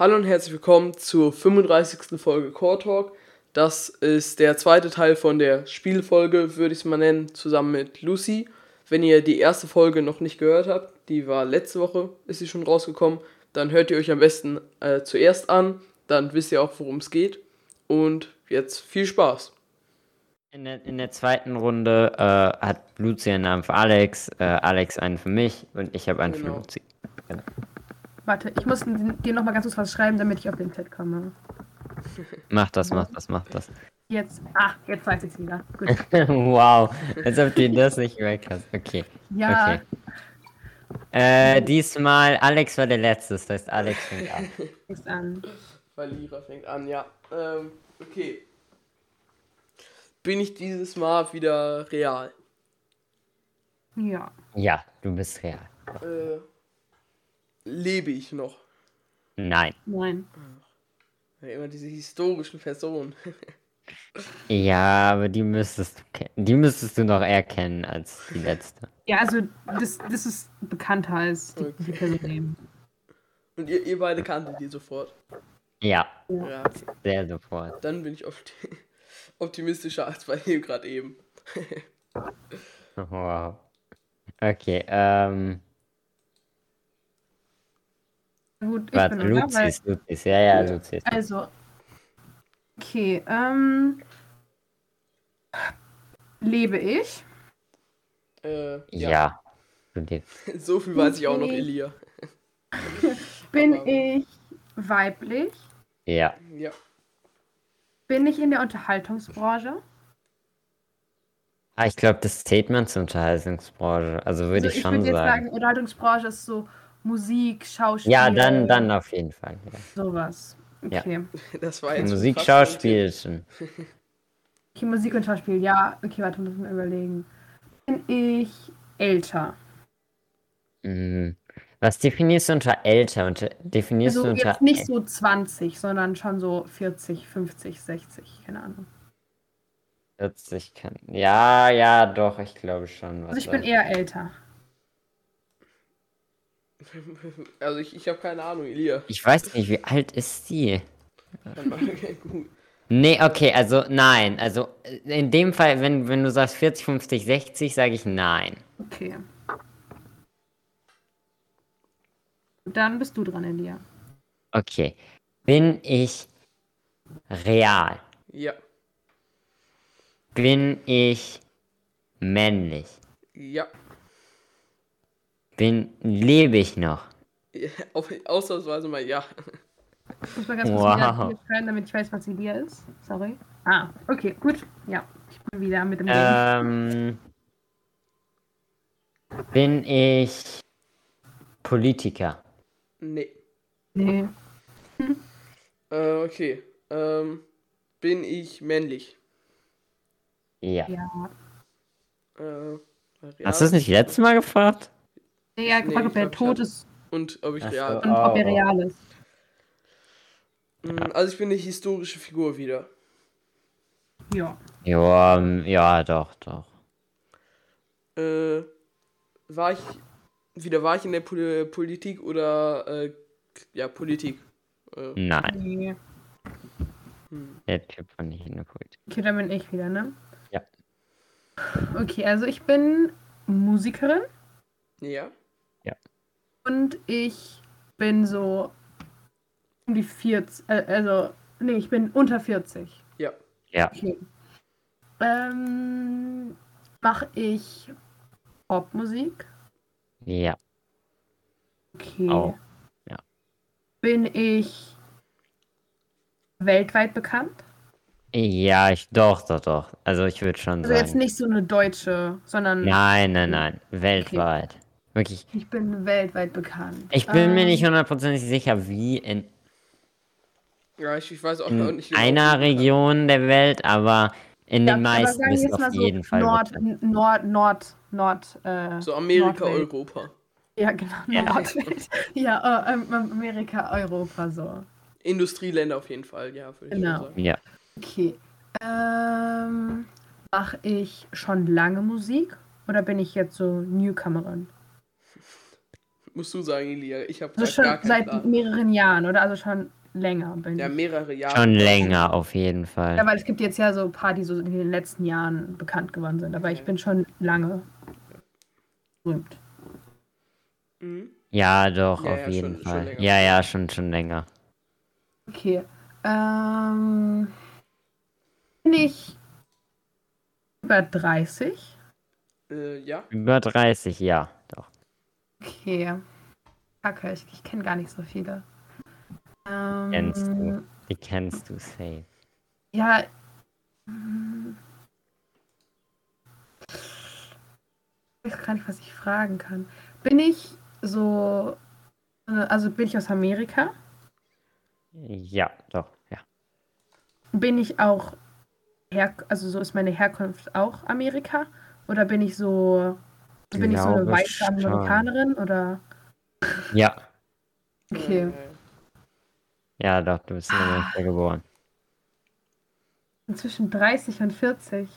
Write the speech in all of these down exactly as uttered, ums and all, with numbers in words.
Hallo und herzlich willkommen zur fünfunddreißigsten Folge KoRe-Talk. Das ist der zweite Teil von der Spielfolge, würde ich es mal nennen, zusammen mit Luzie. Wenn ihr die erste Folge noch nicht gehört habt, die war letzte Woche, ist sie schon rausgekommen, dann hört ihr euch am besten äh, zuerst an, dann wisst ihr auch, worum es geht. Und jetzt viel Spaß. In der, in der zweiten Runde äh, hat Luzie einen Namen für Alex, äh, Alex einen für mich und ich habe einen genau. für Luzie. Genau. Warte, ich muss dir nochmal ganz kurz was schreiben, damit ich auf den Chat komme. Mach das, mach das, mach das. Jetzt, ach, jetzt weiß ich es wieder. Gut. Wow, als ob du das nicht gemerkt hast. Okay. Ja. Okay. Äh, diesmal, Alex war der Letzte, das heißt, Alex fängt an. Fängt an. Verlierer fängt an, ja. Ähm, okay. Bin ich dieses Mal wieder real? Ja. Ja, du bist real. Äh. Lebe ich noch? Nein. Nein. Ja, immer diese historischen Personen. Ja, aber die müsstest, du, die müsstest du noch eher kennen als die letzte. Ja, also das, das ist bekannter als die, okay. die Person. Und ihr, ihr beide kanntet die sofort? Ja. ja. Sehr sofort. Dann bin ich oft optimistischer als bei ihm gerade eben. Wow. Okay, ähm... Gut, ich Warte, bin Luzie dabei. ist, Luzie ist, ja, ja, Luzie ist. Also, okay, ähm, lebe ich? Äh, ja. ja. So viel weiß bin ich auch noch, Elija. Bin Aber, ich weiblich? Ja. ja. Bin ich in der Unterhaltungsbranche? Ah, ich glaube, das zählt man zur Unterhaltungsbranche, also würde also, ich, ich schon sagen. Ich würde jetzt sagen, Unterhaltungsbranche ist so Musik, Schauspiel. Ja, dann, dann auf jeden Fall. Ja. Sowas. Okay. Ja. Das war jetzt Musik, Schauspiel. Okay, Musik und Schauspiel, ja. Okay, warte, müssen wir überlegen. Bin ich älter? Mhm. Was definierst du unter älter? Und definierst also du unter jetzt nicht so zwanzig, sondern schon so vierzig, fünfzig, sechzig, keine Ahnung. vierzig kann. Ja, ja, doch, ich glaube schon. Was also ich bin eher älter. Also ich, ich habe keine Ahnung, Elija. Ich weiß nicht, wie alt ist die? Okay, gut. Nee, okay, also nein. Also in dem Fall, wenn, wenn du sagst vierzig, fünfzig, sechzig, sage ich nein. Okay. Dann bist du dran, Elija. Okay. Bin ich real? Ja. Bin ich männlich? Ja. Bin, lebe ich noch? Ja, auf, ausnahmsweise mal ja. Ich muss mal ganz kurz wow. schreiben, damit ich weiß, was Elija ist. Sorry. Ah, okay, gut. Ja, ich bin wieder mit dem ähm, Leben. Bin ich Politiker? Nee. Nee. Hm. Äh, okay. Ähm, bin ich männlich? Ja. ja. Äh, Hast du das nicht letztes Mal gefragt? Ja, gefragt, nee, ob er tot ist und ob ich Ach real so, und ob oh. er real ist. Also ich bin eine historische Figur wieder. Ja. Ja, ja, doch, doch. Äh, war ich wieder war ich in der Pol- Politik oder äh, ja Politik? Äh, Nein. Nee. Hm. Der Typ war nicht in der Politik. Okay, dann bin ich wieder, ne? Ja. Okay, also ich bin Musikerin. Ja. Ja. Und ich bin so um die vierzig, also, nee, ich bin unter vierzig. Ja. Ja. Okay. Ähm, mach ich Popmusik? Ja. Okay. Oh. Ja. Bin ich weltweit bekannt? Ja, ich doch, doch, doch. Also, ich würde schon also sagen. Also, jetzt nicht so eine deutsche, sondern. Nein, nein, nein. Weltweit. Okay. Wirklich. Ich bin weltweit bekannt. Ich bin ähm, mir nicht hundertprozentig sicher, wie in, ja, ich, ich weiß auch in nicht, einer Region der Welt, aber in ja, den meisten ist auf so jeden Fall Nord, Nord, Nord, Nord, äh, so Amerika, Nordwelt. Europa. Ja, genau, ja. Nordwelt. Ja, äh, Amerika, Europa, so. Industrieländer auf jeden Fall, ja, würde ich genau. sagen. Ja. Okay, ähm, mache ich schon lange Musik oder bin ich jetzt so Newcomerin? musst du sagen, Elija. Ich habe also gar keinen seit Plan. Mehreren Jahren, oder? Also schon länger. Bin ja, mehrere Jahre. Schon länger auf jeden Fall. Ja, weil es gibt jetzt ja so ein paar, die so in den letzten Jahren bekannt geworden sind. Aber ich bin schon lange berühmt. Mhm. Ja, doch, ja, auf ja, jeden schon, Fall. Schon ja, ja, schon, schon länger. Okay. Ähm, bin ich über dreißig? Äh, ja. Über dreißig, ja, doch. Okay. Kacke, ich, ich kenne gar nicht so viele. Ähm, die kennst du. Die kennst du safe. Ja. Hm, ich weiß gar nicht, was ich fragen kann. Bin ich so, also bin ich aus Amerika? Ja, doch, ja. Bin ich auch, Her- also so ist meine Herkunft auch Amerika? Oder bin ich so, also bin ich so eine weiße Amerikanerin, oder? Ja. Okay. Ja, doch, du bist in Amerika ah. geboren. Zwischen dreißig und vierzig.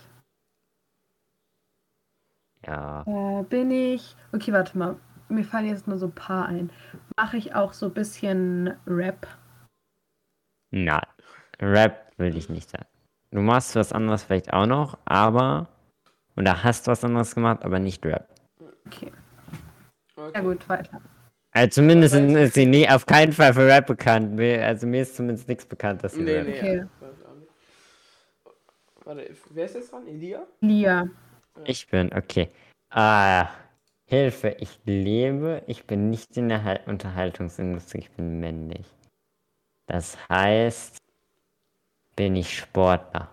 Ja. Äh, bin ich, okay, warte mal. Mir fallen jetzt nur so ein paar ein. Mache ich auch so ein bisschen Rap? Nein, Rap will ich nicht sagen. Du machst was anderes vielleicht auch noch, aber... Oder hast was anderes gemacht, aber nicht Rap. Okay. okay. Ja gut, weiter. Also zumindest das heißt, ist sie nie, auf keinen Fall für Rap bekannt. Also mir ist zumindest nichts bekannt, dass sie nee, Rap nee, okay. Warte, wer ist jetzt dran? Elija? Elija. Ich bin, okay. Ah... Hilfe, ich lebe, ich bin nicht in der Hal- Unterhaltungsindustrie, ich bin männlich. Das heißt, bin ich Sportler?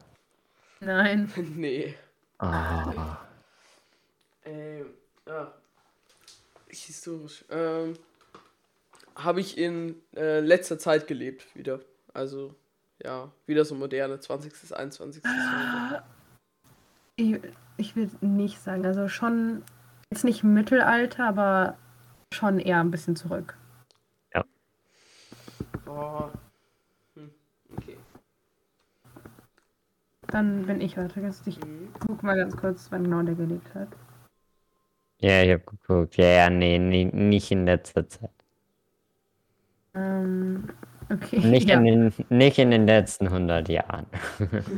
Nein. Nee. Oh. Ähm, ah. Historisch. Ähm, habe ich in äh, letzter Zeit gelebt wieder. Also, ja, wieder so moderne zwanzigsten, einundzwanzigsten Ich, ich will nicht sagen, also schon... Jetzt nicht Mittelalter, aber schon eher ein bisschen zurück. Ja. Oh. Hm. Okay. Dann bin ich weiter. Ich mhm. guck mal ganz kurz, wann genau der gelebt hat. Ja, ich hab geguckt. Ja, ja, nee, nee, nicht in letzter Zeit. Ähm, okay. Nicht, ja. in den, nicht in den letzten hundert Jahren.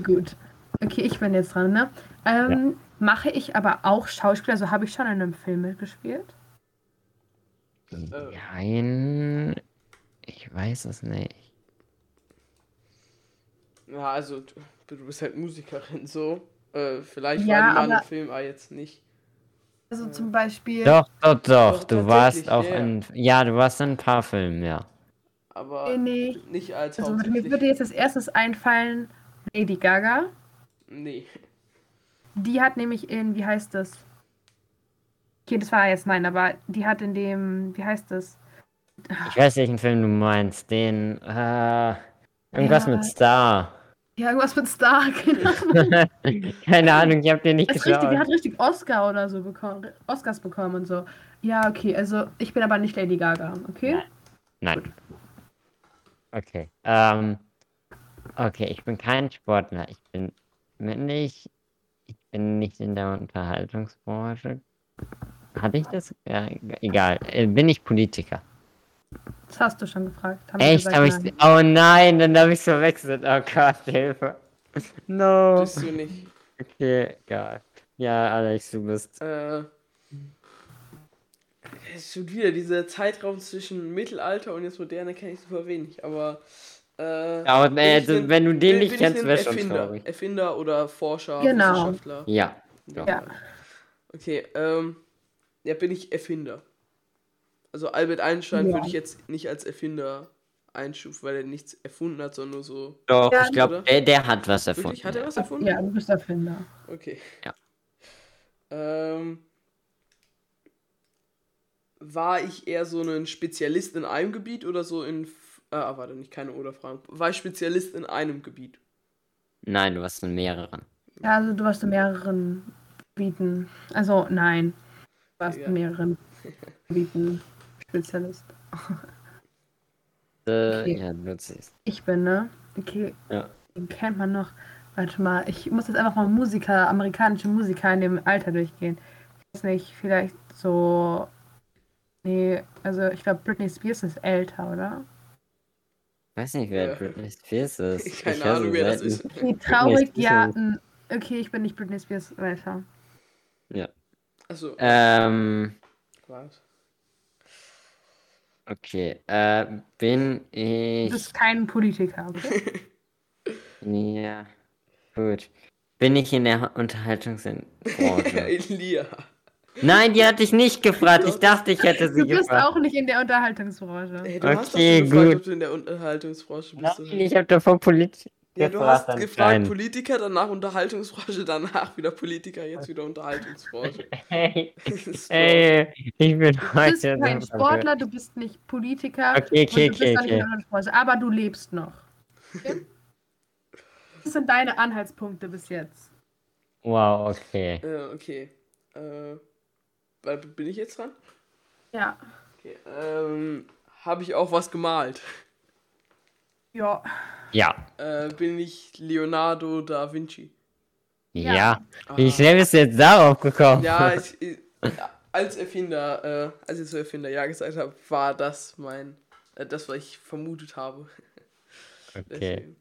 Gut. Okay, ich bin jetzt dran, ne? Ähm, ja. Mache ich aber auch Schauspieler, so also habe ich schon in einem Film mitgespielt? Nein, ich weiß es nicht. Ja, also du, du bist halt Musikerin, so. Äh, vielleicht ja, war die mal im Film, aber jetzt nicht. Also zum Beispiel... Doch, doch, doch, doch du warst auch ja. in... Ja, du warst in ein paar Filmen, ja. Aber nee, nee. nicht als also, mir würde jetzt als erstes einfallen, Lady Gaga. Nee. Die hat nämlich in, wie heißt das? Okay, das war jetzt mein, aber die hat in dem, wie heißt das? Ich weiß nicht, welchen Film du meinst, den, äh, irgendwas ja. mit Star. Ja, irgendwas mit Star, keine Ahnung. Keine Ahnung, ich hab den nicht geschaut. Die hat richtig Oscar oder so bekommen, Oscars bekommen und so. Ja, okay, also ich bin aber nicht Lady Gaga, okay? Nein. Nein. Okay, ähm, okay, ich bin kein Sportler, ich bin männlich. Ich bin nicht in der Unterhaltungsbranche. Hatte ich das? Ja, egal. Bin ich Politiker? Das hast du schon gefragt. Haben Echt? Gesagt, hab ich nein. Oh nein, dann habe ich es verwechselt. Oh Gott, Hilfe. No. Bist du nicht. Okay, egal. Ja, Alex, du bist... Äh, es tut wieder, dieser Zeitraum zwischen Mittelalter und jetzt Moderne kenne ich super wenig, aber... Äh, ja, aber äh, denn, wenn du den nicht kennst, wäre schon traurig. Erfinder oder Forscher, genau. Wissenschaftler. Ja. ja. ja. Okay, ähm, ja, bin ich Erfinder. Also Albert Einstein ja. würde ich jetzt nicht als Erfinder einstufen, weil er nichts erfunden hat, sondern nur so... Doch, ja, ich glaube, der, der hat was erfunden. Wirklich? Hat er was erfunden? Ja, du bist Erfinder. Okay. Ja. Ähm, war ich eher so ein Spezialist in einem Gebiet oder so in... Ah, warte, nicht keine Oder-Fragen. War ich Spezialist in einem Gebiet? Nein, du warst in mehreren. Ja, also du warst in mehreren Gebieten. Also, nein. Du warst ja. in mehreren Gebieten Spezialist. Äh, okay. Ja, du siehst. Ich bin, ne? Okay. Ja. Den kennt man noch. Warte mal, ich muss jetzt einfach mal Musiker, amerikanische Musiker in dem Alter durchgehen. Ich weiß nicht, vielleicht so Nee, also ich glaube, Britney Spears ist älter, oder? Ich weiß nicht, wer ja. Britney Spears ist. Keine ich Ahnung, so wer das ist. Wie traurig, ja. N- okay, ich bin nicht Britney Spears, weiter. Ja. Achso. Ähm. Was? Okay, äh, bin ich... Du bist kein Politiker, okay? Ja, gut. Bin ich in der Unterhaltungsbranche? Elija. Nein, die hatte ich nicht gefragt. Ich dachte, ich hätte sie gefragt. Du bist gefragt. Auch nicht in der Unterhaltungsbranche. Hey, du okay, hast doch schon gefragt, gut. Ob du in der Unterhaltungsbranche bist. Nein, ich habe davon Politiker ja, gefragt. Du hast gefragt, dann Politiker, danach Unterhaltungsbranche, danach wieder Politiker, jetzt wieder Unterhaltungsbranche. Hey, hey, ich bin heute... Du bist kein Sportler, du bist nicht Politiker. Okay, okay, und du okay, bist okay. Auch nicht in der Unterhaltungsbranche, aber du lebst noch. Okay? Das sind deine Anhaltspunkte bis jetzt. Wow, okay. Äh, okay. Äh... Bin ich jetzt dran? Ja. Okay, ähm, habe ich auch was gemalt? Ja. Ja. Äh, bin ich Leonardo da Vinci? Ja. ja. Wie schnell bist du jetzt darauf gekommen? Ja, ich, ich, als Erfinder, äh, als ich zu Erfinder ja gesagt habe, war das mein, äh, das, was ich vermutet habe. Okay. Deswegen.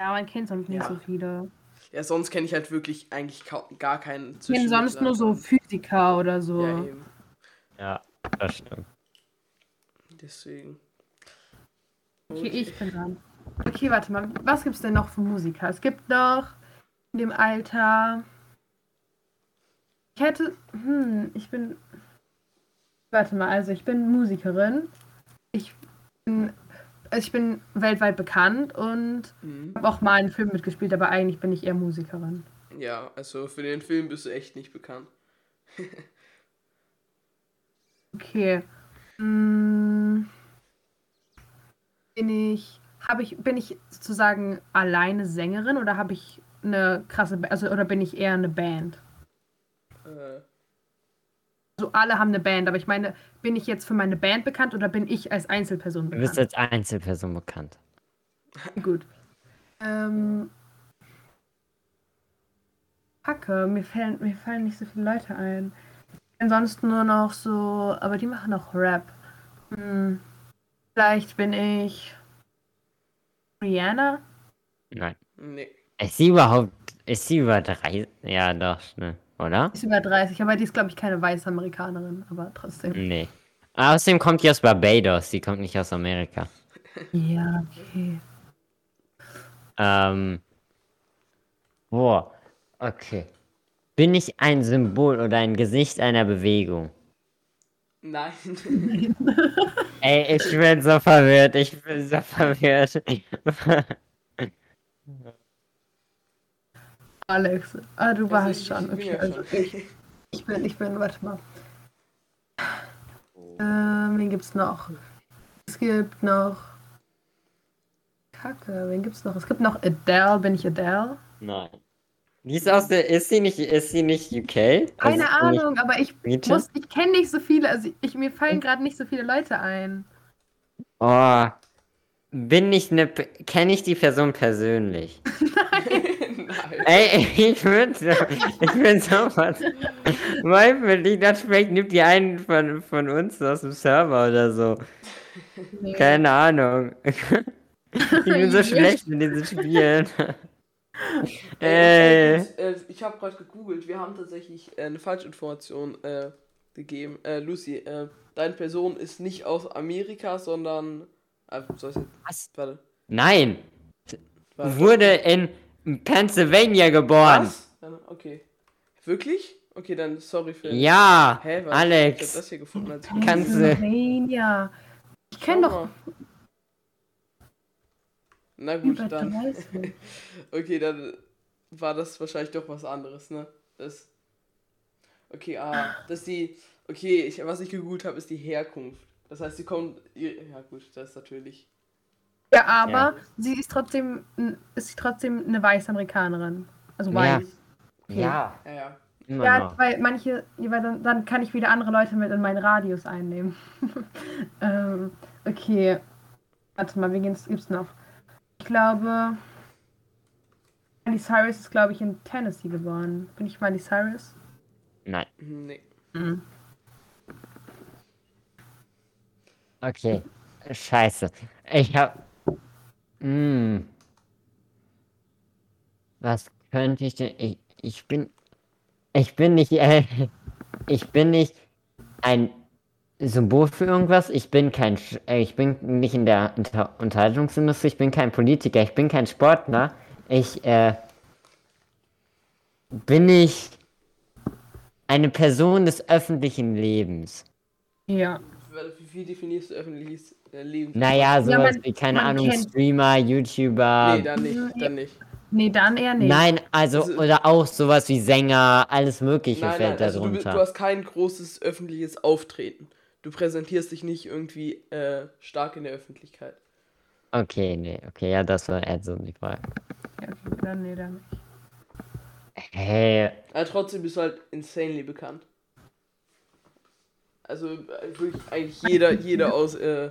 Ja, man kennt sonst nicht ja. so viele. Ja, sonst kenne ich halt wirklich eigentlich gar keinen Zwischen. Ich kenne sonst nur so Physiker oder so. Ja, eben. Ja, das stimmt. Deswegen. Okay, okay, ich bin dran. Okay, warte mal. Was gibt's denn noch für Musiker? Es gibt noch in dem Alter... Ich hätte... Hm, ich bin... Warte mal, also ich bin Musikerin. Ich bin... Also ich bin weltweit bekannt und mhm. habe auch mal einen Film mitgespielt, aber eigentlich bin ich eher Musikerin. Ja, also für den Film bist du echt nicht bekannt. Okay. Hm. Bin ich, habe ich, bin ich sozusagen alleine Sängerin oder habe ich eine krasse, also oder bin ich eher eine Band? Äh. Also alle haben eine Band, aber ich meine, bin ich jetzt für meine Band bekannt oder bin ich als Einzelperson bekannt? Du bist als Einzelperson bekannt. Gut. Ähm. Hacke, mir fallen, mir fallen nicht so viele Leute ein. Ansonsten nur noch so, aber die machen auch Rap. Hm. Vielleicht bin ich Rihanna? Nein. Nee. Ist sie überhaupt, ist sie über drei? Ja, doch, ne. Oder? Die ist über dreißig, aber die ist, glaube ich, keine weiße Amerikanerin, aber trotzdem. Nee. Außerdem kommt die aus Barbados, die kommt nicht aus Amerika. Ja, okay. Ähm. Boah. Okay. Bin ich ein Symbol oder ein Gesicht einer Bewegung? Nein. Ey, ich bin so verwirrt, ich bin so verwirrt. Alex, ah, du warst ich, schon, okay. Also ich, ich bin, ich bin, warte mal. Ähm, wen gibt's noch? Es gibt noch. Kacke, wen gibt's noch? Es gibt noch Adele, bin ich Adele? Nein. Die ist aus der, ist sie nicht, ist sie nicht U K? Also keine Ahnung, aber ich Brite? muss, ich kenne nicht so viele, also ich, mir fallen gerade nicht so viele Leute ein. Oh, bin ich ne, kenne ich die Person persönlich? Nein. Ey, ich bin so, ich bin so was. Ich dachte, vielleicht nimmt die einen von, von uns aus dem Server oder so. Nee. Keine Ahnung. Ich bin so schlecht in diesen Spielen. Ey. Ich habe gerade gegoogelt, wir haben tatsächlich eine Falschinformation äh, gegeben. Äh, Luzie, äh, deine Person ist nicht aus Amerika, sondern... Äh, soll ich jetzt, was? Warte. Nein! Warte. Wurde in... Pennsylvania geboren. Was? Okay. Wirklich? Okay, dann sorry für... Ja, hä, was? Alex. Ich hab das hier gefunden. Als Pennsylvania. Ich kenn doch... Na gut, dann... Okay, dann war das wahrscheinlich doch was anderes, ne? Das... Okay, ah, das ist die... Okay, ich, was ich gegoogelt habe, ist die Herkunft. Das heißt, sie kommt... Ja gut, das ist natürlich... Ja, aber ja. sie ist trotzdem ist sie trotzdem eine weiße Amerikanerin. Also weiß. Ja. Okay. Ja. Ja, ja. Immer ja noch. Weil manche, weil dann, dann kann ich wieder andere Leute mit in meinen Radius einnehmen. ähm, okay. Warte mal, wie gibt's noch? Ich glaube, Miley Cyrus ist, glaube ich, in Tennessee geboren. Bin ich Miley Cyrus? Nein. Nee. Mhm. Okay. Scheiße. Ich hab. Mm. Was könnte ich denn. Ich, ich bin. Ich bin nicht. Äh, ich bin nicht ein Symbol für irgendwas. Ich bin kein. Sch- äh, ich bin nicht in der Unter- Unterhaltungsindustrie. Ich bin kein Politiker. Ich bin kein Sportler. Ich, äh. Bin ich eine Person des öffentlichen Lebens? Ja. Wie definierst du öffentliches Leben? Naja, sowas ja, man, wie, keine Ahnung, kennt. Streamer, YouTuber. Nee, dann nicht, dann nicht. Nee, dann eher nicht. Nein, also, also oder auch sowas wie Sänger, alles Mögliche nein, fällt nein, da also drunter. Du, du hast kein großes öffentliches Auftreten. Du präsentierst dich nicht irgendwie äh, stark in der Öffentlichkeit. Okay, nee, okay, ja, das war eher so die Frage. Ja, okay, dann nee, dann nicht. Hey. Aber trotzdem bist du halt insanely bekannt. Also wirklich eigentlich jeder, jeder aus äh,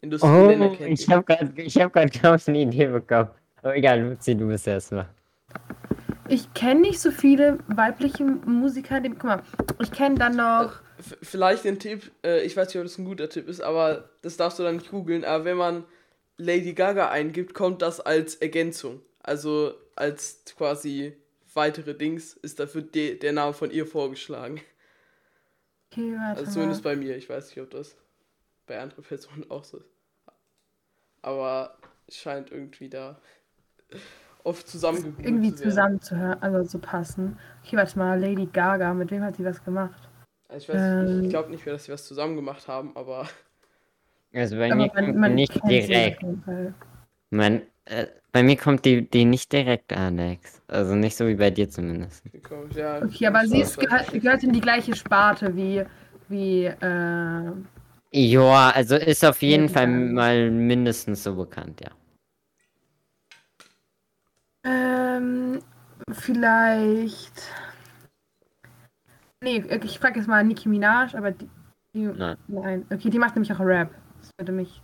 Industrieländer oh, kennt. Ich habe gerade, ich habe gerade kaum eine Idee bekommen. Aber egal, Luzie, du bist erstmal. Ich kenne nicht so viele weibliche Musiker. Die, guck mal, ich kenne dann noch. Äh, vielleicht den Tipp. Äh, ich weiß nicht, ob das ein guter Tipp ist, aber das darfst du dann nicht googeln. Aber wenn man Lady Gaga eingibt, kommt das als Ergänzung. Also als quasi weitere Dings ist dafür de- der Name von ihr vorgeschlagen. Okay, warte. Also zumindest bei mir. Ich weiß nicht, ob das bei anderen Personen auch so ist. Aber es scheint irgendwie da oft zusammengeblieben irgendwie zu werden. Irgendwie zusammenzuhören, also zu passen. Okay, warte mal, Lady Gaga, mit wem hat sie was gemacht? Also ich weiß ähm, nicht, ich glaube nicht mehr, dass sie was zusammen gemacht haben, aber... Also bei aber mir man, kommt man nicht direkt. Man... Äh, bei mir kommt die, die nicht direkt, Alex. Also nicht so wie bei dir zumindest. Okay, aber sie ist gehört, gehört in die gleiche Sparte wie... wie äh, Joa, also ist auf jeden Fall mal mindestens so bekannt, ja. Ähm, vielleicht... Nee, ich frage jetzt mal Nicki Minaj, aber die... die nein. nein. Okay, die macht nämlich auch Rap. Das würde mich...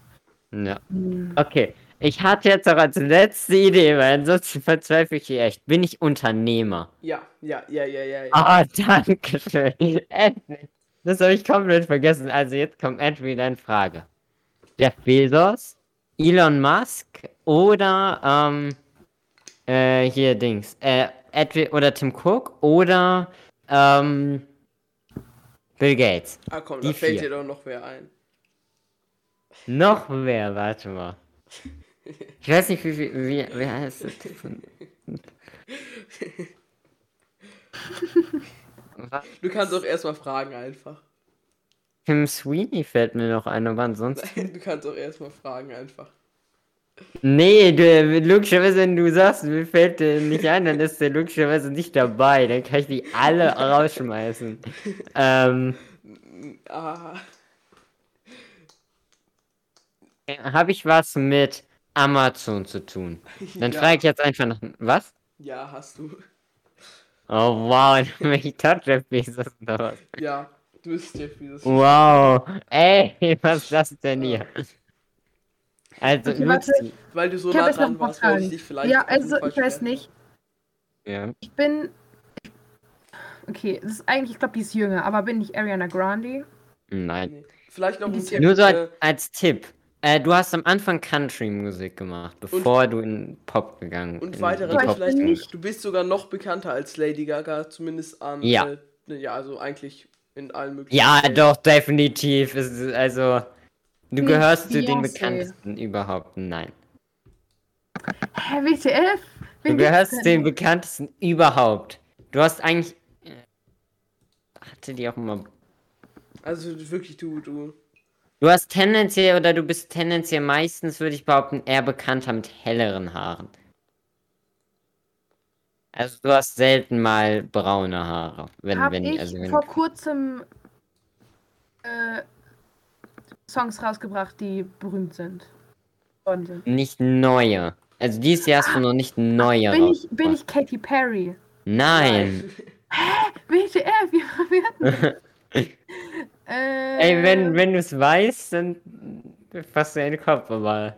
Ja. Mh. Okay. Ich hatte jetzt auch als letzte Idee, weil ansonsten verzweifle ich hier echt. Bin ich Unternehmer? Ja, ja, ja, ja, ja. Ah, ja. Oh, danke schön. Endlich. Das habe ich komplett vergessen. Also jetzt kommt endlich deine Frage. Jeff Bezos, Elon Musk oder ähm, äh, hier Dings, äh, Edwin oder Tim Cook oder ähm, Bill Gates. Ah komm, da fällt dir doch noch wer ein. Noch wer, warte mal. Ich weiß nicht, wie, wie, wie, wie heißt das? Du kannst auch erstmal fragen, einfach. Tim Sweeney fällt mir noch ein, aber ansonsten. Du kannst auch erstmal fragen, einfach. Nee, du, logischerweise, wenn du sagst, mir fällt dir nicht ein, dann ist der logischerweise nicht dabei. Dann kann ich die alle rausschmeißen. Ähm. Ah. Habe ich was mit Amazon zu tun? Dann ja. Frage ich jetzt einfach nach... Was? Ja, hast du. Oh, wow. Dann bin ich doch Jeff Bezos oder was? Ja, du bist Jeff Bezos. Wow. Ey, was ist das denn hier? Also, okay, warte. Weil du so nah dran warst, wollte ich dich vielleicht... Ja, also, ich weiß stellen. nicht. Ja. Ich bin... Okay, das ist eigentlich... Ich glaube, die ist jünger, aber bin ich Ariana Grande? Nein. Nee. Vielleicht noch ein Tipp. Nur so als, als Tipp. Äh, du hast am Anfang Country-Musik gemacht, bevor und, du in Pop gegangen bist. Und weitere vielleicht nicht. Du bist sogar noch bekannter als Lady Gaga, zumindest an... Ja. Äh, ja, also eigentlich in allen möglichen... Ja, Fällen. Doch, definitiv. Es ist, also, du nicht gehörst zu den bekanntesten überhaupt. Nein. Hä, W T F? Du gehörst zu den bekanntesten überhaupt. Du hast eigentlich... Äh, hatte die auch immer... Also wirklich, du... du Du hast tendenziell, oder du bist tendenziell meistens, würde ich behaupten, eher bekannter mit helleren Haaren. Also du hast selten mal braune Haare. Wenn, Hab wenn, ich also wenn vor kurzem äh, Songs rausgebracht, die berühmt sind. sind. Nicht neue. Also dieses Jahr hast du noch nicht neue. Bin ich, bin ich Katy Perry? Nein. Hä? W T F? Wir verwirren uns. Äh, Ey, wenn, wenn du es weißt, dann passt dir in den Kopf, aber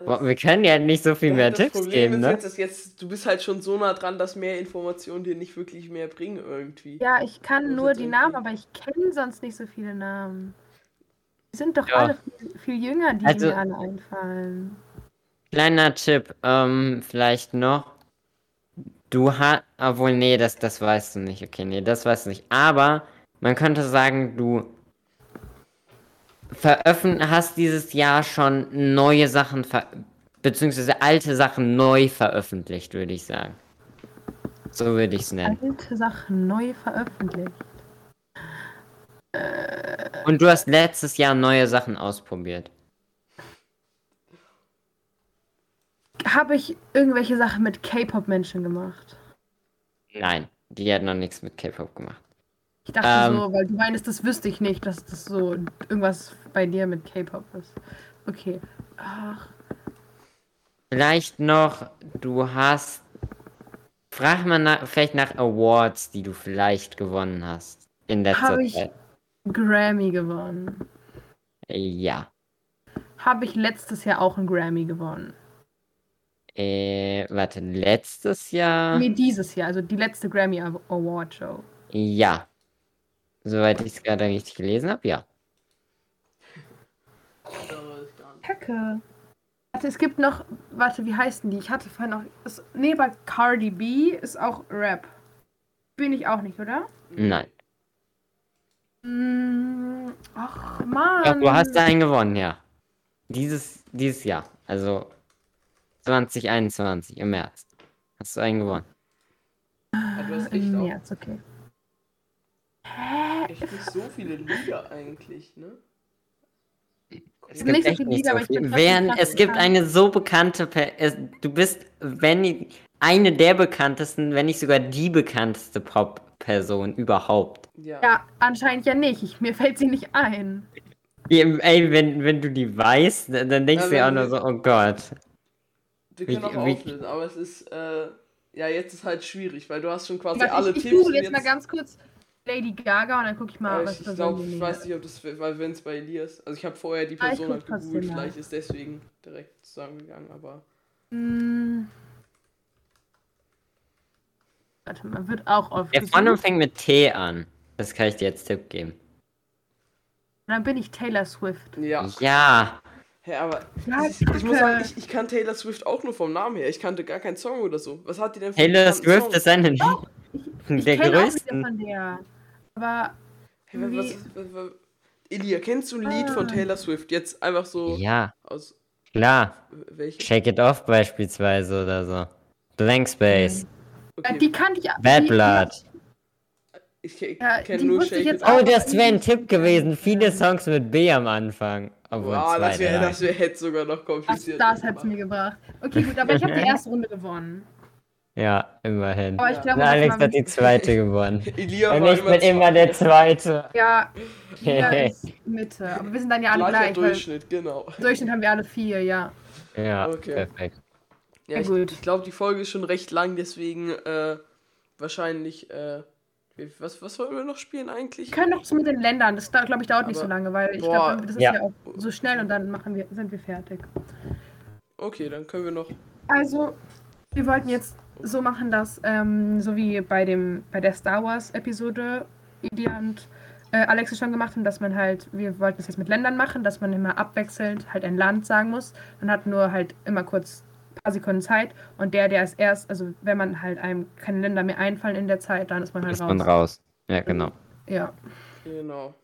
boah, wir können ja nicht so viel ja, mehr Tipps Problem geben, ne? Jetzt, jetzt, du bist halt schon so nah dran, dass mehr Informationen dir nicht wirklich mehr bringen irgendwie. Ja, ich kann nur die irgendwie. Namen, aber ich kenne sonst nicht so viele Namen. Die sind doch ja. alle viel, viel jünger, die also, mir alle einfallen. Kleiner Tipp, ähm, vielleicht noch. Du hast, obwohl, nee, das, das weißt du nicht. Okay, nee, das weißt du nicht. Aber man könnte sagen, du veröffent- hast dieses Jahr schon neue Sachen, ver- beziehungsweise alte Sachen neu veröffentlicht, würde ich sagen. So würde ich es nennen. Alte Sachen neu veröffentlicht. Äh, Und du hast letztes Jahr neue Sachen ausprobiert. Habe ich irgendwelche Sachen mit K-Pop-Menschen gemacht? Nein, die hat noch nichts mit K-Pop gemacht. Ich dachte ähm, so, weil du meinst, das wüsste ich nicht, dass das so irgendwas bei dir mit K-Pop ist. Okay. Ach. Vielleicht noch, du hast... Frag mal nach, vielleicht nach Awards, die du vielleicht gewonnen hast in letzter Zeit. Habe ich Grammy gewonnen? Ja. Habe ich letztes Jahr auch einen Grammy gewonnen? Äh, warte, letztes Jahr? Nee, dieses Jahr, also die letzte Grammy Award Show. Ja. Soweit ich es gerade richtig gelesen habe, ja. Kacke. Warte, es gibt noch, warte, wie heißen die? Ich hatte vorhin noch, ist, nee, bei Cardi B ist auch Rap. Bin ich auch nicht, oder? Nein. Mm, ach, Mann. Ja, du hast einen gewonnen, ja. Dieses, dieses Jahr, also... zwanzig einundzwanzig, im März. Hast du einen gewonnen? Ja, du hast Im März, okay. Hä? Echt nicht so viele Lieder eigentlich, ne? Es gibt nicht echt so viele Lieder, so viel. aber ich Während, Es gibt kann. eine so bekannte... Per- es, du bist wenn, eine der bekanntesten, wenn nicht sogar die bekannteste Pop-Person überhaupt. Ja, ja anscheinend ja nicht. Ich, mir fällt sie nicht ein. Ey, wenn, wenn du die weißt, dann, dann denkst ja, du ja auch nur so, oh Gott... Wir können auch auflösen, aber es ist, äh, ja, jetzt ist halt schwierig, weil du hast schon quasi ich, alle ich, ich Tipps. Ich google jetzt, jetzt mal ganz kurz Lady Gaga und dann gucke ich mal, äh, was ich, ich glaube, ich weiß nicht, ob das, weil wenn es bei Elias, also ich habe vorher die Person ah, halt gegoogelt, vielleicht ist deswegen direkt zusammengegangen, aber... Mm. Warte mal, wird auch oft... Der Vorname fängt mit T an, das kann ich dir jetzt Tipp geben. Und dann bin ich Taylor Swift. Ja. Ja. Hä, ja, aber ja, ich, ich muss sagen, ich, ich kann Taylor Swift auch nur vom Namen her. Ich kannte gar keinen Song oder so. Was hat die denn für einen Taylor Swift Song? Ist eine oh, ich, ich der größten. Von der. Aber hey, was, was, was, was, Elija, kennst du ein Lied ah. von Taylor Swift? Jetzt einfach so. Ja. Aus, klar. Welche? Shake It Off beispielsweise oder so. Blank Space. Okay. Ja, die kannte ich. Bad Blood. Ich, ich ja, kenne nur Shake It Off. Oh, das wäre ein Tipp gewesen. Viele Songs mit B am Anfang. Obwohl wow, das wäre das wär, hätte sogar noch kompliziert. Ach, das hätte es mir gebracht. Okay, gut, aber ich habe die erste Runde gewonnen. Ja, immerhin. Aber ich glaub, ja. Alex hat die zweite gewonnen. Elija und war ich immer bin zwei. immer der Zweite. Ja, Elija ist Mitte. Aber wir sind dann ja alle gleich. Durchschnitt, genau. Durchschnitt haben wir alle vier, ja. Ja, okay. Perfekt. Ja, ich, gut. Ich glaube, die Folge ist schon recht lang, deswegen äh, wahrscheinlich... Äh, Was, was wollen wir noch spielen eigentlich? Wir können noch so mit den Ländern, das glaube ich dauert aber, nicht so lange, weil ich glaube, das ist ja. ja auch so schnell und dann machen wir, sind wir fertig. Okay, dann können wir noch... Also, wir wollten jetzt so machen, dass, ähm, so wie bei dem bei der Star Wars Episode, Elia und äh, Alex schon gemacht haben, dass man halt, wir wollten es jetzt mit Ländern machen, dass man immer abwechselnd halt ein Land sagen muss. Man hat nur halt immer kurz paar Sekunden Zeit und der, der als erst, also wenn man halt einem keine Länder mehr einfallen in der Zeit, dann ist man halt ist raus. Ist man raus. Ja, genau. Ja. Genau.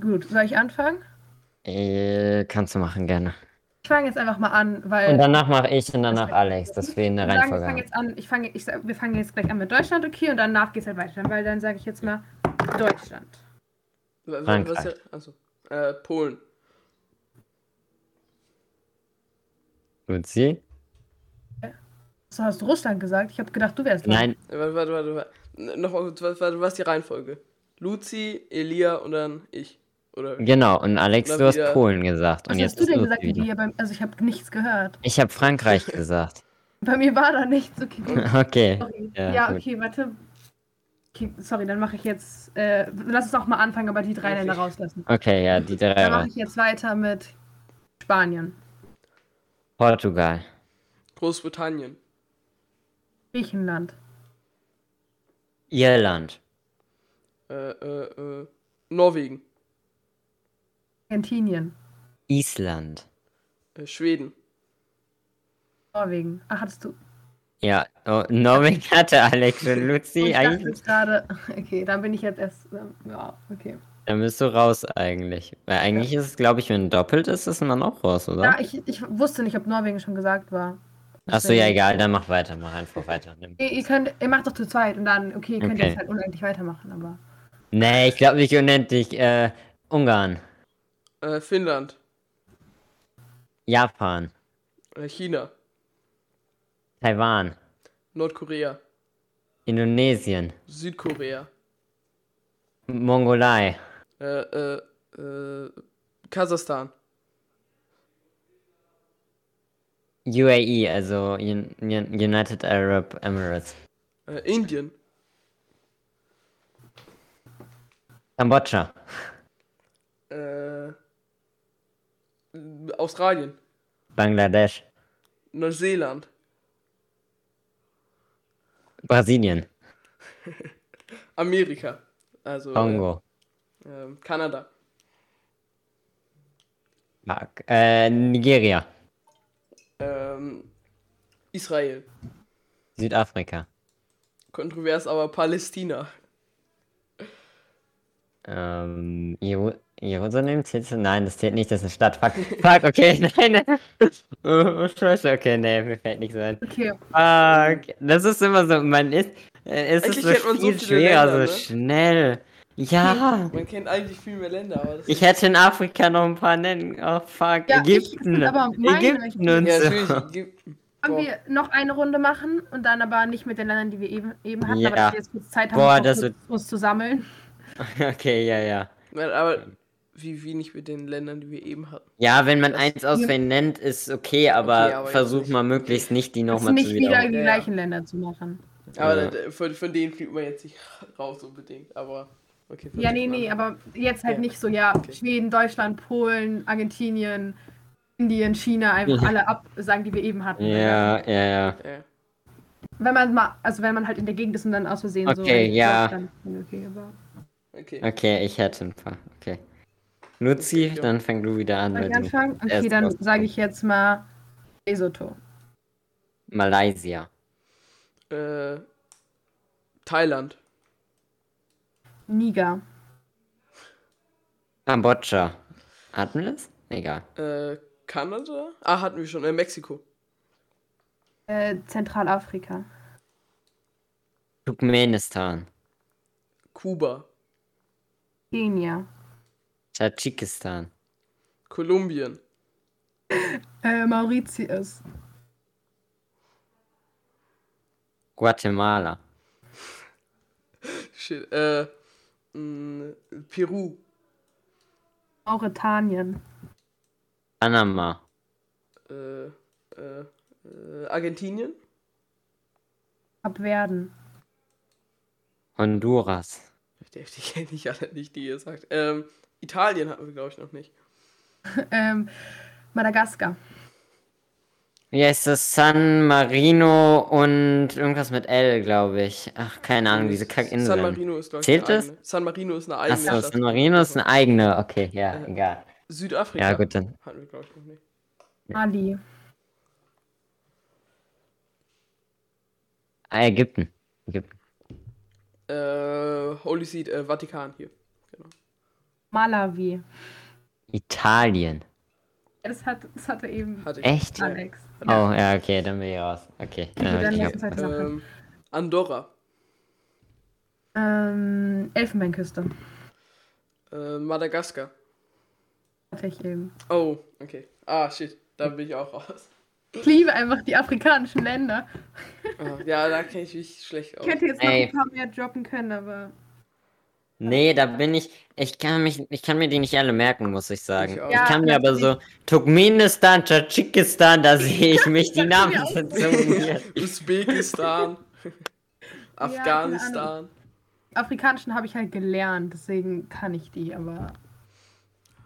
Gut, soll ich anfangen? Äh, kannst du machen, gerne. Ich fange jetzt einfach mal an, weil... Und danach mache ich und danach das Alex, das wir in der Reihenfolge haben. Ich fange jetzt an, ich fange, ich, wir fangen jetzt gleich an mit Deutschland, okay, und danach geht's halt weiter, weil dann sage ich jetzt mal Deutschland. Frankreich. Ja, also äh, Polen. Luzie? Du hast Russland gesagt? Ich habe gedacht, du wärst... Nein. Warte, warte, warte. warte. Nochmal, warte, was ist die Reihenfolge? Luzie, Elija und dann ich. Oder? Genau, und Alex, du hast wieder... Polen gesagt. Was und hast jetzt du denn gesagt, Elija? Beim... Also ich habe nichts gehört. Ich habe Frankreich gesagt. Bei mir war da nichts. Okay, gut. Okay. Sorry. Ja, ja okay, warte. Okay, sorry, dann mache ich jetzt... Äh, lass uns auch mal anfangen, aber die drei okay. Länder rauslassen. Okay, ja, die drei. Dann mache ich jetzt weiter mit Spanien. Portugal. Großbritannien. Griechenland. Irland. Äh, äh, äh. Norwegen. Argentinien. Island. Äh, Schweden. Norwegen. Ah, hattest du... Ja, oh, Norwegen hatte Alex und Luzie. Ich dachte eigentlich... gerade... Okay, dann bin ich jetzt erst... Ja, okay. Dann bist du raus eigentlich. Weil eigentlich ja. ist es, glaube ich, wenn doppelt ist, ist man auch raus, oder? Ja, ich, ich wusste nicht, ob Norwegen schon gesagt war. Achso, ja, egal, dann mach weiter, mach einfach weiter. Ihr, ihr, könnt, ihr macht doch zu zweit und dann, okay, ihr könnt okay. jetzt halt unendlich weitermachen, aber... Nee, ich glaube nicht unendlich. Äh, Ungarn. Äh, Finnland. Japan. Äh, China. Taiwan. Nordkorea. Indonesien. Südkorea. Mongolei. Äh, äh, äh, Kasachstan. U A E, also United Arab Emirates. Äh, Indien. Kambodscha. Äh, Australien. Bangladesch. Neuseeland. Brasilien. Amerika. Also Kongo. Äh, äh, Kanada. Äh, Nigeria. Ähm, Israel. Südafrika. Kontrovers, aber Palästina. Ähm, Jeru- Jerusalem zählt? Nein, das zählt nicht, das ist eine Stadt. Fuck, fuck, okay, nein. Oh, Scheiße, okay, nee, mir fällt nichts ein. Okay. Fuck, das ist immer so, man ist, es ist so viel so schwerer, Länder, so ne? schnell. Ja. Man kennt eigentlich viel mehr Länder, aber das Ich hätte in Afrika noch ein paar nennen. Oh, fuck, ja, Ägypten. Ich, aber Ägypten und ja, so. Wollen wir noch eine Runde machen und dann aber nicht mit den Ländern, die wir eben, eben hatten, ja. aber dass wir jetzt kurz Zeit haben, Boah, das wird... uns zu sammeln. Okay, ja, ja. Nein, aber wie, wie nicht mit den Ländern, die wir eben hatten? Ja, wenn man das eins auswählen nennt, ist okay, aber, okay, aber versuch mal möglichst nicht, die nochmal zu wiederholen. Nicht wieder die ja, gleichen ja. Länder zu machen. Aber ja. von, von denen fliegt man jetzt nicht raus unbedingt, aber... Okay, ja, nee, nee, aber jetzt halt ja. nicht so, ja, okay. Schweden, Deutschland, Polen, Argentinien, Indien, China, einfach alle absagen, die wir eben hatten. Ja, ja, ja. ja. Wenn man mal, also wenn man halt in der Gegend ist und dann aus Versehen okay, so... Okay, ja. Dann, okay, aber... Okay. okay, ich hätte ein paar. Okay. Luzie, okay, dann fang du wieder an. Mit anfangen? Okay, dann sage ich jetzt mal Lesotho. Malaysia. Äh, Thailand. Niger. Kambodscha. Hatten wir das? Egal. Äh, Kanada? Ah, hatten wir schon. Äh, Mexiko. Äh, Zentralafrika. Turkmenistan. Kuba. Kenia. Tadschikistan. Kolumbien. Äh, Mauritius. Guatemala. Shit, äh, mh, Peru. Mauretanien. Panama. Äh, äh, äh, Argentinien. Kapverden. Honduras. Die kenne ich alle nicht, die ihr sagt. Ähm, Italien hatten wir, glaube ich, noch nicht. ähm, Madagaskar. Ja, ist das San Marino und irgendwas mit L, glaube ich. Ach, keine Ahnung, diese Kackinseln. San Marino ist, glaube ich, Zählt das? San Marino ist eine eigene. Achso, Stadt. San Marino ist eine eigene, okay, ja, äh, egal. Südafrika ja, gut, dann. hatten wir, glaube ich, noch nicht. Mali. Ägypten. Ägypten. Äh, Holy Seed, äh, Vatikan hier. Genau. Malawi. Italien. Ja, das, hat, das hatte eben hatte Echt? Alex. Ja. Oh, ja, okay, dann bin ich raus. Okay. okay ja, dann ich ich halt ähm, Andorra. Ähm, Elfenbeinküste. Äh, Madagaskar. Hatte ich eben. Oh, okay. Ah, shit, da bin ich auch raus. Ich liebe einfach die afrikanischen Länder. Oh, ja, da kenne ich mich schlecht aus. Ich hätte jetzt noch Ey. ein paar mehr droppen können, aber... Nee, da bin ich... Ich kann, mich, ich kann mir die nicht alle merken, muss ich sagen. Ich, ich ja, kann mir aber so... Turkmenistan, Tadschikistan, da sehe ich mich die Namen verzogen. Usbekistan, Afghanistan. Ja, afrikanischen habe ich halt gelernt, deswegen kann ich die, aber...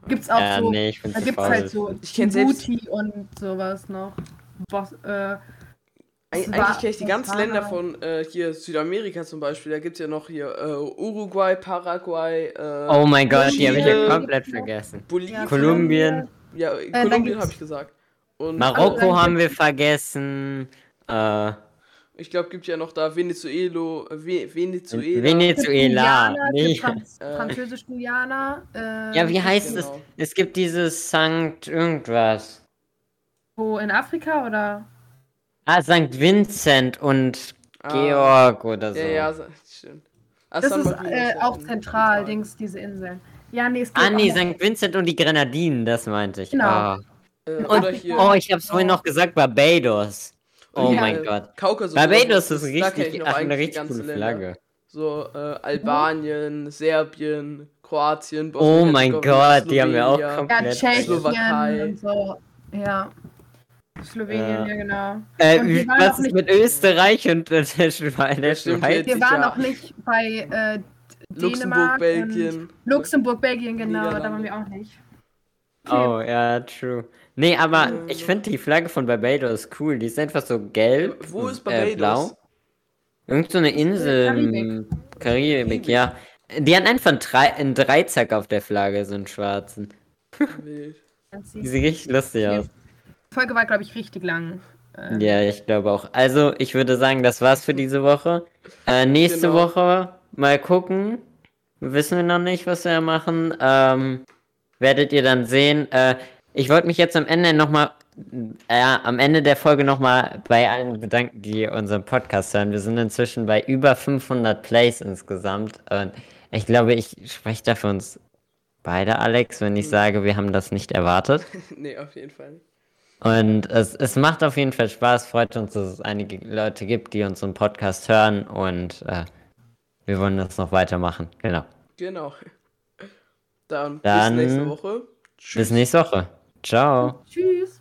Gibt's auch ja, so, nee, ich da gibt's faul. halt so Djibouti und sowas noch. Bos- äh, Eig- eigentlich kenne ich die ganzen Länder von äh, hier Südamerika zum Beispiel. Da gibt es ja noch hier äh, Uruguay, Paraguay. Äh, oh mein Gott, die habe ich ja komplett vergessen. Bolivien, Kolumbien. Ja, äh, Kolumbien habe ich gesagt. Und Marokko äh, haben wir vergessen. Äh, ich glaube, gibt ja noch da Venezuela. Ve- Venezuela. Venezuela. Nee. Franz- Französisch Guyana. Äh, ja, wie heißt genau. es? Es gibt dieses Sankt irgendwas. Wo, in Afrika oder? Ah, Sankt Vincent und ah, Georg oder so. Ja, ja, stimmt. Ah, das ist äh, auch zentral, Dings, diese Inseln. Ja, nee, es geht ah, nee, Sankt nicht. Vincent und die Grenadinen, das meinte ich. Genau. Oh, äh, und, oh ich hab's vorhin noch gesagt, Barbados. Oh ja, mein äh, Gott. Kaukasus Barbados ist richtig, ach, eine richtig coole Länder. Flagge. So, äh, Albanien, Serbien, Kroatien, Bosnien. Oh mein Gott, die haben wir auch komplett. Ja, Tschechien und so, ja. Slowenien, äh, ja genau. Äh, wir waren was ist nicht mit Österreich und äh, der Schweiz? Wir waren noch nicht bei äh, Luxemburg, Dänemark, Belgien. Luxemburg, Belgien, genau, da waren wir auch nicht. Okay. Oh, ja, true. Nee, aber ähm. ich finde die Flagge von Barbados cool. Die ist einfach so gelb. Wo ist Barbados? Äh, blau. Irgend so eine Insel im Karibik. Karibik, ja. Die haben einfach einen, Dre- einen Dreizack auf der Flagge, so einen schwarzen. Wild. Die sieht richtig lustig aus. Die Folge war, glaube ich, richtig lang. Ähm. Ja, ich glaube auch. Also, ich würde sagen, das war's für diese Woche. Äh, nächste genau. Woche mal gucken. Wissen wir noch nicht, was wir machen. Ähm, werdet ihr dann sehen. Äh, ich wollte mich jetzt am Ende nochmal, äh, am Ende der Folge nochmal bei allen bedanken, die unseren Podcast hören. Wir sind inzwischen bei über fünfhundert Plays insgesamt. Und ich glaube, ich spreche da für uns beide, Alex, wenn ich mhm. sage, wir haben das nicht erwartet. Nee, auf jeden Fall nicht. Und es, es macht auf jeden Fall Spaß, freut uns, dass es einige Leute gibt, die uns im Podcast hören und äh, wir wollen das noch weitermachen, genau. Genau. Dann, Dann bis nächste Woche. Tschüss. Bis nächste Woche. Ciao. Tschüss.